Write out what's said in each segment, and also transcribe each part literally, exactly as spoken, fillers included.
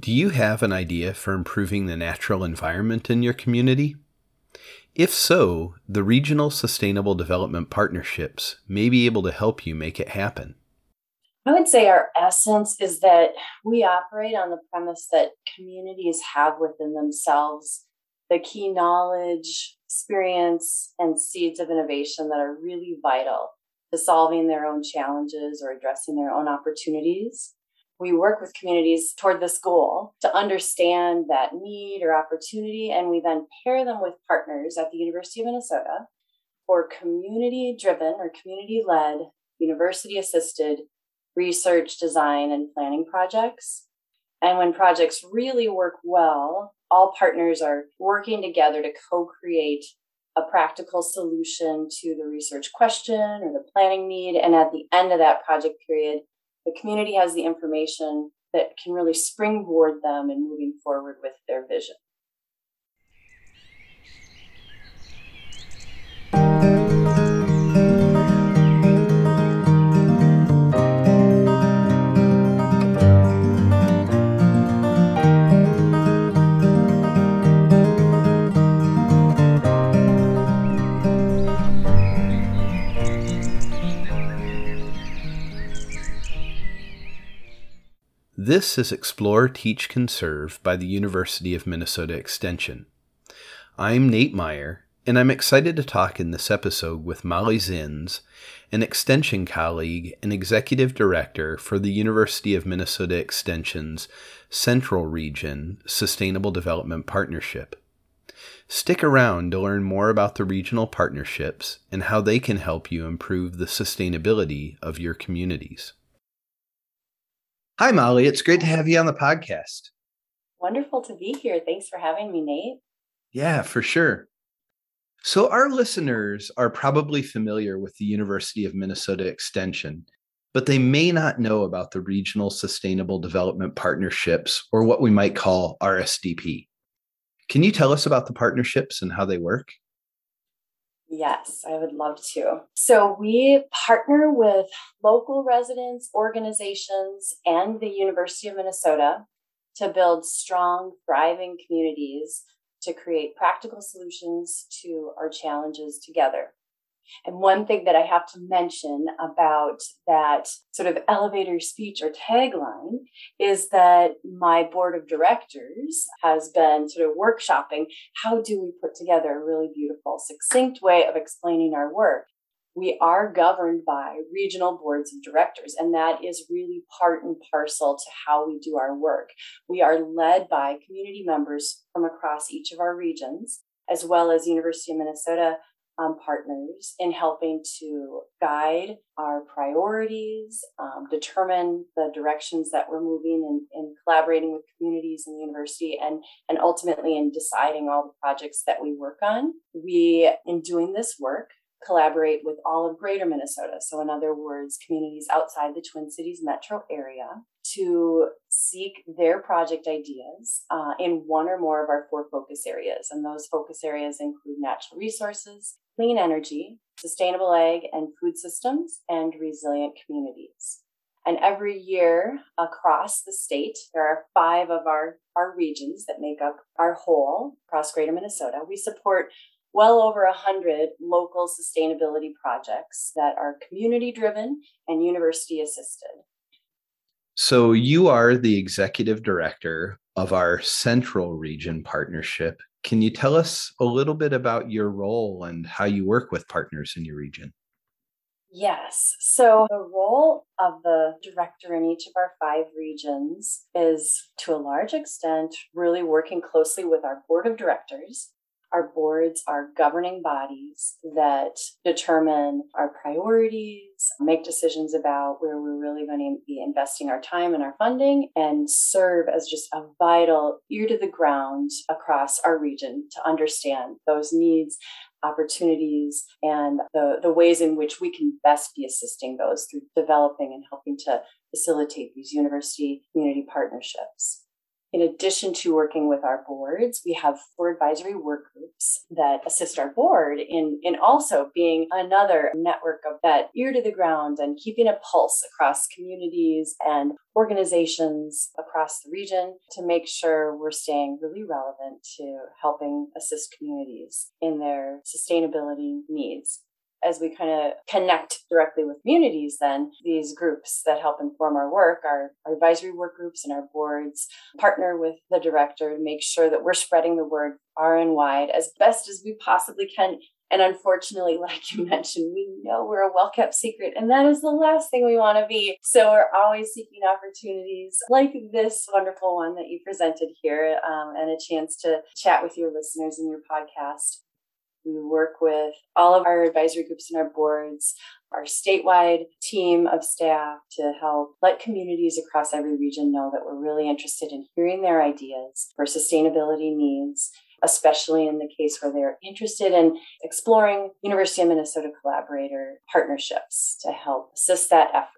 Do you have an idea for improving the natural environment in your community? If so, the Regional Sustainable Development Partnerships may be able to help you make it happen. I would say our essence is that we operate on the premise that communities have within themselves the key knowledge, experience, and seeds of innovation that are really vital to solving their own challenges or addressing their own opportunities. We work with communities toward this goal to understand that need or opportunity, and we then pair them with partners at the University of Minnesota for community-driven or community-led, university-assisted research, design, and planning projects. And when projects really work well, all partners are working together to co-create a practical solution to the research question or the planning need. And at the end of that project period, the community has the information that can really springboard them in moving forward with their vision. This is Explore, Teach, Conserve by the University of Minnesota Extension. I'm Nate Meyer, and I'm excited to talk in this episode with Molly Zins, an Extension colleague and Executive Director for the University of Minnesota Extension's Central Region Sustainable Development Partnership. Stick around to learn more about the regional partnerships and how they can help you improve the sustainability of your communities. Hi, Molly. It's great to have you on the podcast. Wonderful to be here. Thanks for having me, Nate. Yeah, for sure. So our listeners are probably familiar with the University of Minnesota Extension, but they may not know about the Regional Sustainable Development Partnerships, or what we might call R S D P. Can you tell us about the partnerships and how they work? Yes, I would love to. So we partner with local residents, organizations, and the University of Minnesota to build strong, thriving communities to create practical solutions to our challenges together. And one thing that I have to mention about that sort of elevator speech or tagline is that my board of directors has been sort of workshopping how do we put together a really beautiful, succinct way of explaining our work. We are governed by regional boards of directors, and that is really part and parcel to how we do our work. We are led by community members from across each of our regions, as well as University of Minnesota Um, partners in helping to guide our priorities, um, determine the directions that we're moving and in, in collaborating with communities and the university, and, and ultimately in deciding all the projects that we work on. We, in doing this work, collaborate with all of Greater Minnesota, so in other words, communities outside the Twin Cities metro area, to seek their project ideas uh, in one or more of our four focus areas. And those focus areas include natural resources, clean energy, sustainable ag and food systems, and resilient communities. And every year across the state, there are five of our, our regions that make up our whole across Greater Minnesota. We support well over one hundred local sustainability projects that are community-driven and university-assisted. So you are the executive director of our Central Region Partnership. Can you tell us a little bit about your role and how you work with partners in your region? Yes. So the role of the director in each of our five regions is, to a large extent, really working closely with our board of directors. Our boards are governing bodies that determine our priorities, make decisions about where we're really going to be investing our time and our funding, and serve as just a vital ear to the ground across our region to understand those needs, opportunities, and the, the ways in which we can best be assisting those through developing and helping to facilitate these university community partnerships. In addition to working with our boards, we have four advisory work groups that assist our board in, in also being another network of that ear to the ground and keeping a pulse across communities and organizations across the region to make sure we're staying really relevant to helping assist communities in their sustainability needs. As we kind of connect directly with communities, then these groups that help inform our work, our, our advisory work groups and our boards, partner with the director to make sure that we're spreading the word far and wide as best as we possibly can. And unfortunately, like you mentioned, we know we're a well-kept secret, and that is the last thing we want to be. So we're always seeking opportunities like this wonderful one that you presented here, um, and a chance to chat with your listeners in your podcast. We work with all of our advisory groups and our boards, our statewide team of staff to help let communities across every region know that we're really interested in hearing their ideas for sustainability needs, especially in the case where they're interested in exploring University of Minnesota collaborator partnerships to help assist that effort,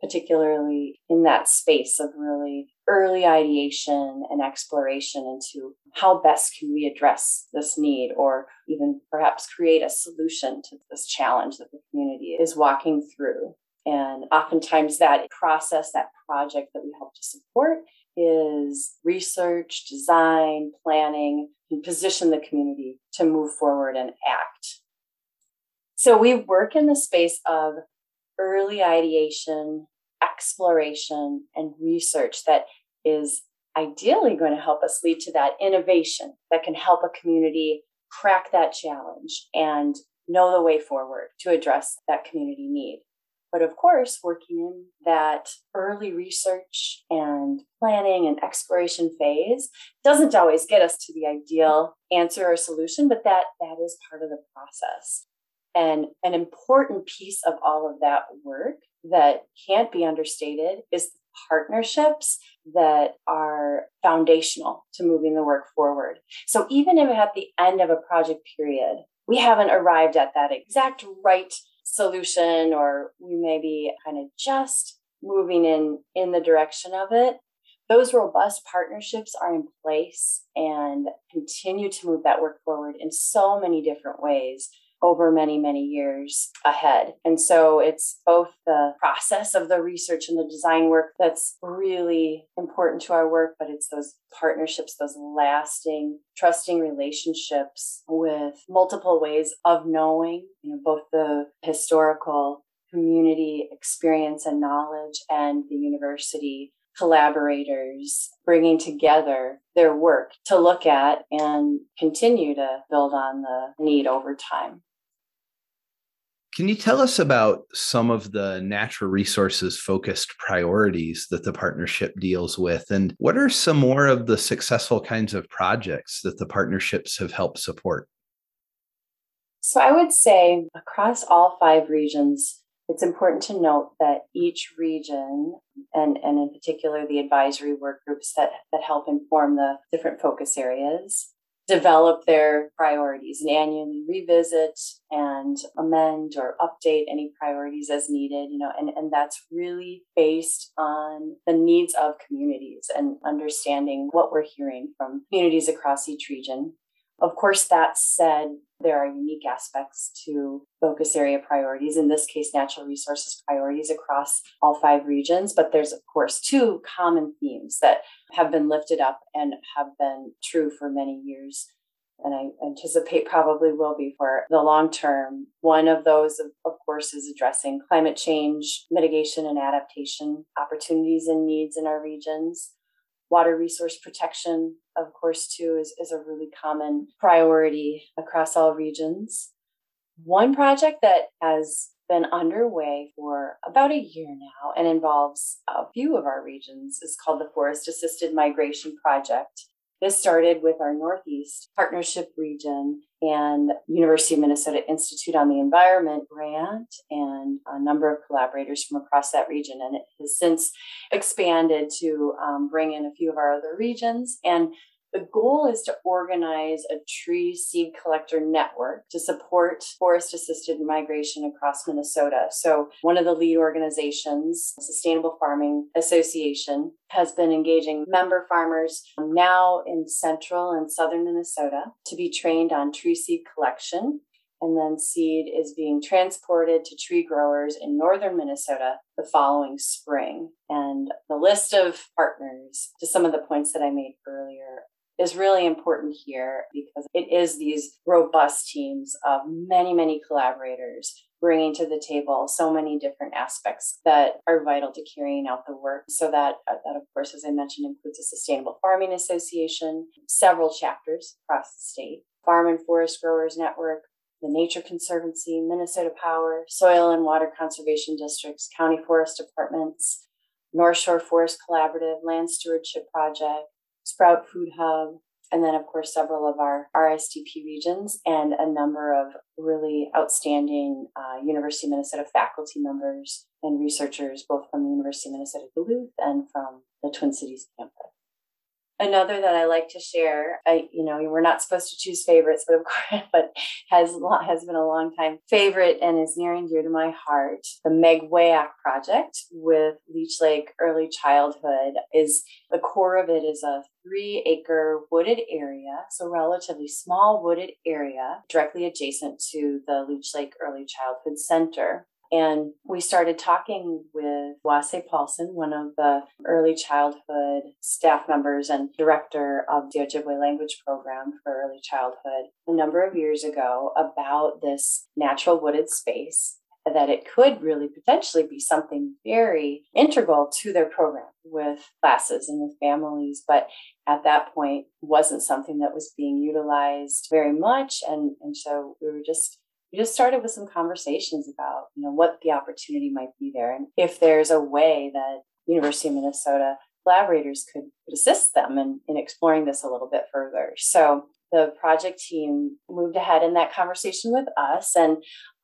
particularly in that space of really early ideation and exploration into how best can we address this need or even perhaps create a solution to this challenge that the community is walking through. And oftentimes that process, that project that we help to support is research, design, planning, and position the community to move forward and act. So we work in the space of early ideation, exploration, and research that is ideally going to help us lead to that innovation that can help a community crack that challenge and know the way forward to address that community need. But of course, working in that early research and planning and exploration phase doesn't always get us to the ideal answer or solution, but that, that is part of the process. And an important piece of all of that work that can't be understated is the partnerships that are foundational to moving the work forward. So even if at the end of a project period, we haven't arrived at that exact right solution, or we may be kind of just moving in, in the direction of it, those robust partnerships are in place and continue to move that work forward in so many different ways over many, many years ahead. And so it's both the process of the research and the design work that's really important to our work, but it's those partnerships, those lasting, trusting relationships with multiple ways of knowing, you know, both the historical community experience and knowledge and the university collaborators bringing together their work to look at and continue to build on the need over time. Can you tell us about some of the natural resources focused priorities that the partnership deals with? And what are some more of the successful kinds of projects that the partnerships have helped support? So I would say across all five regions, it's important to note that each region, and, and in particular the advisory work groups that, that help inform the different focus areas, develop their priorities and annually revisit and amend or update any priorities as needed, you know, and, and that's really based on the needs of communities and understanding what we're hearing from communities across each region. Of course, that said, there are unique aspects to focus area priorities, in this case, natural resources priorities across all five regions. But there's, of course, two common themes that have been lifted up and have been true for many years, and I anticipate probably will be for the long term. One of those, of, of course, is addressing climate change mitigation and adaptation opportunities and needs in our regions. Water resource protection, of course, too, is, is a really common priority across all regions. One project that has been underway for about a year now and involves a few of our regions is called the Forest Assisted Migration Project. This started with our Northeast Partnership Region and University of Minnesota Institute on the Environment grant and a number of collaborators from across that region. And it has since expanded to um, bring in a few of our other regions. And The goal is to organize a tree seed collector network to support forest assisted migration across Minnesota. So one of the lead organizations, Sustainable Farming Association, has been engaging member farmers now in central and southern Minnesota to be trained on tree seed collection. And then seed is being transported to tree growers in northern Minnesota the following spring. And the list of partners, to some of the points that I made earlier, is really important here because it is these robust teams of many, many collaborators bringing to the table so many different aspects that are vital to carrying out the work. So that, that of course, as I mentioned, includes the Sustainable Farming Association, several chapters across the state, Farm and Forest Growers Network, the Nature Conservancy, Minnesota Power, Soil and Water Conservation Districts, County Forest Departments, North Shore Forest Collaborative, Land Stewardship Project, Sprout Food Hub, and then, of course, several of our R S D P regions and a number of really outstanding uh, University of Minnesota faculty members and researchers, both from the University of Minnesota Duluth and from the Twin Cities campus. Another that I like to share, I, you know, we're not supposed to choose favorites, but of course, but has has been a long time favorite and is near and dear to my heart. The Megwayak project with Leech Lake Early Childhood is the core of it is a three acre wooded area, so relatively small wooded area directly adjacent to the Leech Lake Early Childhood Center. And we started talking with Wase Paulson, one of the early childhood staff members and director of the Ojibwe Language Program for Early Childhood a number of years ago about this natural wooded space, that it could really potentially be something very integral to their program with classes and with families, but at that point wasn't something that was being utilized very much. And, and so we were just We just started with some conversations about, you know, what the opportunity might be there and if there's a way that University of Minnesota collaborators could, could assist them in, in exploring this a little bit further. So the project team moved ahead in that conversation with us, and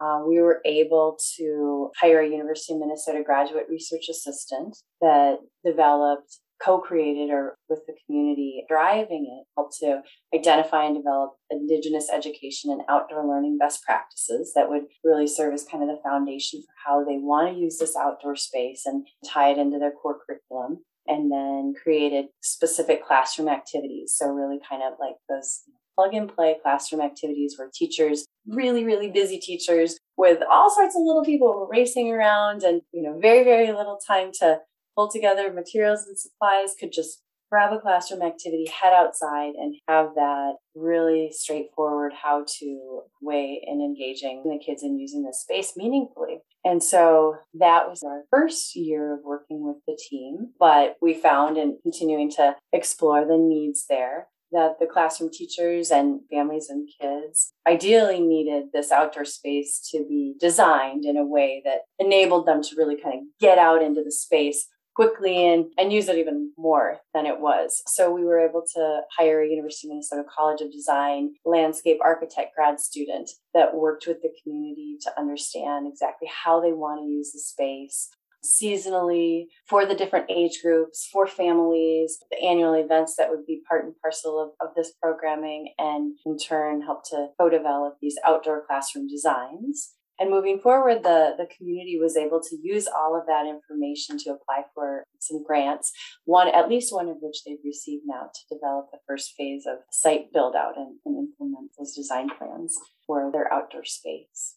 uh, we were able to hire a University of Minnesota graduate research assistant that developed, co-created or with the community driving it, helped to identify and develop Indigenous education and outdoor learning best practices that would really serve as kind of the foundation for how they want to use this outdoor space and tie it into their core curriculum, and then created specific classroom activities. So really kind of like those plug and play classroom activities where teachers, really, really busy teachers with all sorts of little people racing around and, you know, very, very little time to pull together materials and supplies, could just grab a classroom activity, head outside, and have that really straightforward how-to way in engaging the kids and using this space meaningfully. And so that was our first year of working with the team, but we found in continuing to explore the needs there that the classroom teachers and families and kids ideally needed this outdoor space to be designed in a way that enabled them to really kind of get out into the space quickly and, and use it even more than it was. So we were able to hire a University of Minnesota College of Design landscape architect grad student that worked with the community to understand exactly how they want to use the space seasonally, for the different age groups, for families, the annual events that would be part and parcel of, of this programming, and in turn help to co-develop these outdoor classroom designs. And moving forward, the, the community was able to use all of that information to apply for some grants, one at least one of which they've received now to develop the first phase of site build-out and, and implement those design plans for their outdoor space.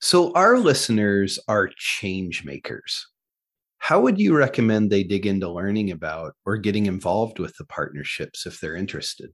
So our listeners are change makers. How would you recommend they dig into learning about or getting involved with the partnerships if they're interested?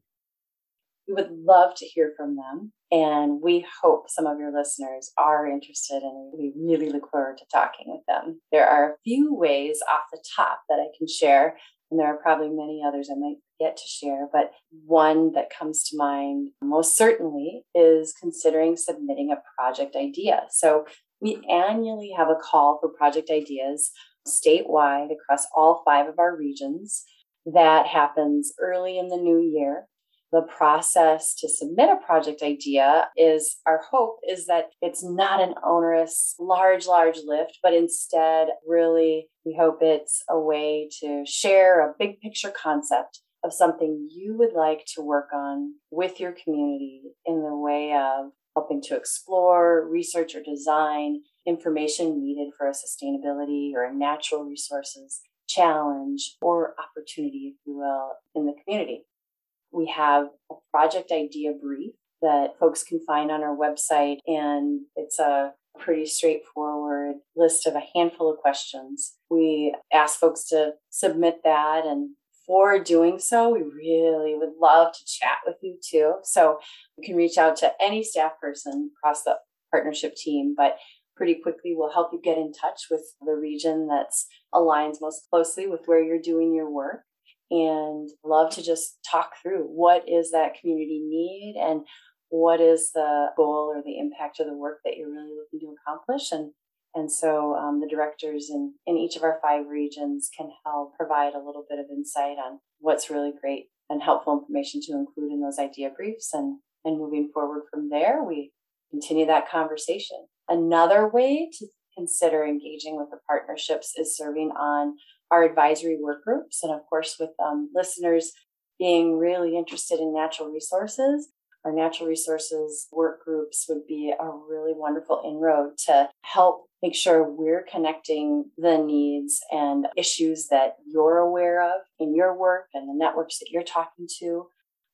We would love to hear from them, and we hope some of your listeners are interested, and we really look forward to talking with them. There are a few ways off the top that I can share, and there are probably many others I might get to share, but one that comes to mind most certainly is considering submitting a project idea. So we annually have a call for project ideas statewide across all five of our regions. That happens early in the new year. The process to submit a project idea is, our hope is that it's not an onerous, large, large lift, but instead really we hope it's a way to share a big picture concept of something you would like to work on with your community in the way of helping to explore, research, or design information needed for a sustainability or a natural resources challenge or opportunity, if you will, in the community. We have a project idea brief that folks can find on our website, and it's a pretty straightforward list of a handful of questions. We ask folks to submit that, and for doing so, we really would love to chat with you too. So you can reach out to any staff person across the partnership team, but pretty quickly we'll help you get in touch with the region that aligns most closely with where you're doing your work, and love to just talk through what is that community need and what is the goal or the impact of the work that you're really looking to accomplish. And And so um, the directors in, in each of our five regions can help provide a little bit of insight on what's really great and helpful information to include in those idea briefs. And, and moving forward from there, we continue that conversation. Another way to consider engaging with the partnerships is serving on our advisory work groups. And of course, with um, listeners being really interested in natural resources, our natural resources work groups would be a really wonderful inroad to help make sure we're connecting the needs and issues that you're aware of in your work and the networks that you're talking to.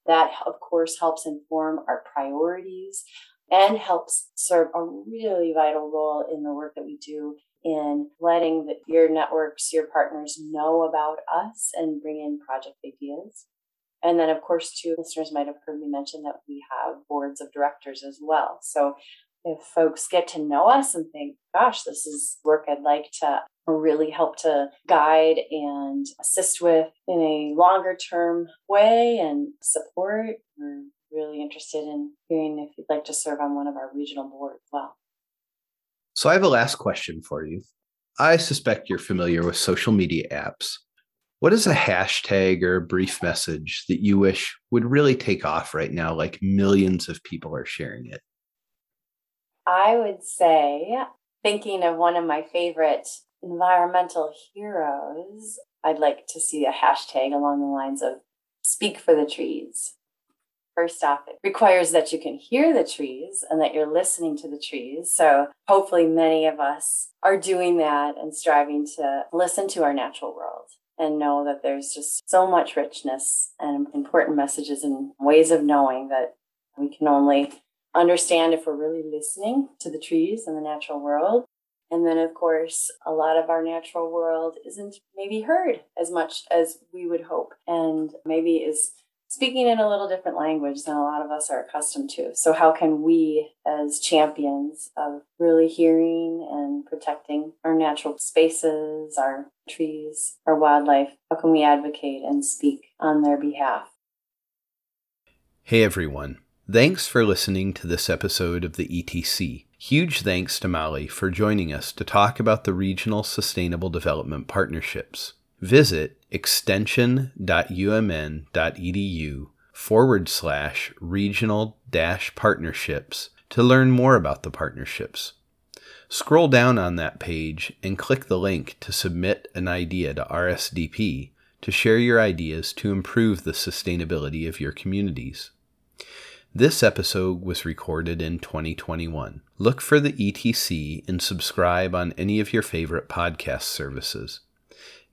That, of course, helps inform our priorities and helps serve a really vital role in the work that we do in letting the, your networks, your partners know about us and bring in project ideas. And then, of course, too, listeners might have heard me mention that we have boards of directors as well. So if folks get to know us and think, gosh, this is work I'd like to really help to guide and assist with in a longer term way and support, we're really interested in hearing if you'd like to serve on one of our regional boards as well. So I have a last question for you. I suspect you're familiar with social media apps. What is a hashtag or a brief message that you wish would really take off right now, like millions of people are sharing it? I would say, thinking of one of my favorite environmental heroes, I'd like to see a hashtag along the lines of "Speak for the trees." First off, it requires that you can hear the trees and that you're listening to the trees. So hopefully many of us are doing that and striving to listen to our natural world, and know that there's just so much richness and important messages and ways of knowing that we can only understand if we're really listening to the trees and the natural world. And then, of course, a lot of our natural world isn't maybe heard as much as we would hope, and maybe is speaking in a little different language than a lot of us are accustomed to. So how can we, as champions of really hearing and protecting our natural spaces, our trees, our wildlife, how can we advocate and speak on their behalf? Hey, everyone. Thanks for listening to this episode of the E T C. Huge thanks to Molly for joining us to talk about the Regional Sustainable Development Partnerships. Visit extension.umn.edu forward slash regional dash partnerships to learn more about the partnerships. Scroll down on that page and click the link to submit an idea to R S D P to share your ideas to improve the sustainability of your communities. This episode was recorded in twenty twenty-one. Look for the E T C and subscribe on any of your favorite podcast services.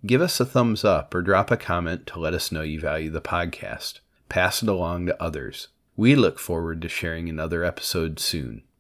Give us a thumbs up or drop a comment to let us know you value the podcast. Pass it along to others. We look forward to sharing another episode soon.